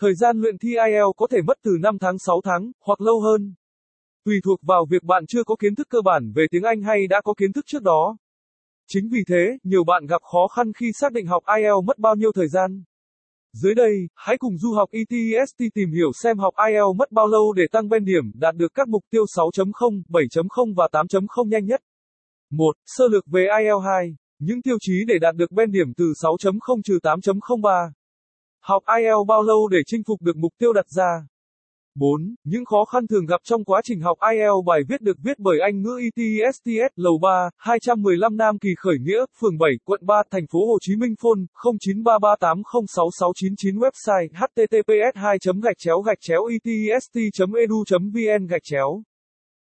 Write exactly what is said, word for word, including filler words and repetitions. Thời gian luyện thi ai eo có thể mất từ năm tháng sáu tháng, hoặc lâu hơn. Tùy thuộc vào việc bạn chưa có kiến thức cơ bản về tiếng Anh hay đã có kiến thức trước đó. Chính vì thế, nhiều bạn gặp khó khăn khi xác định học ai eo mất bao nhiêu thời gian. Dưới đây, hãy cùng Du học i test tìm hiểu xem học ai eo mất bao lâu để tăng bên điểm đạt được các mục tiêu sáu chấm không, bảy chấm không và tám chấm không nhanh nhất. một. Sơ lược về ai eo hai. Những tiêu chí để đạt được bên điểm từ sáu chấm không trừ tám chấm không ba. Học ai eo bao lâu để chinh phục được mục tiêu đặt ra? bốn. Những khó khăn thường gặp trong quá trình học ai eo. Bài viết được viết bởi Anh ngữ i tê ét, lầu ba, hai trăm mười lăm Nam Kỳ Khởi Nghĩa, phường bảy, quận ba, thành phố Hồ Chí Minh. Phone không chín ba ba tám không sáu sáu chín chín. Website https hai gạch chéo gạch chéo itest.edu.vn gạch chéo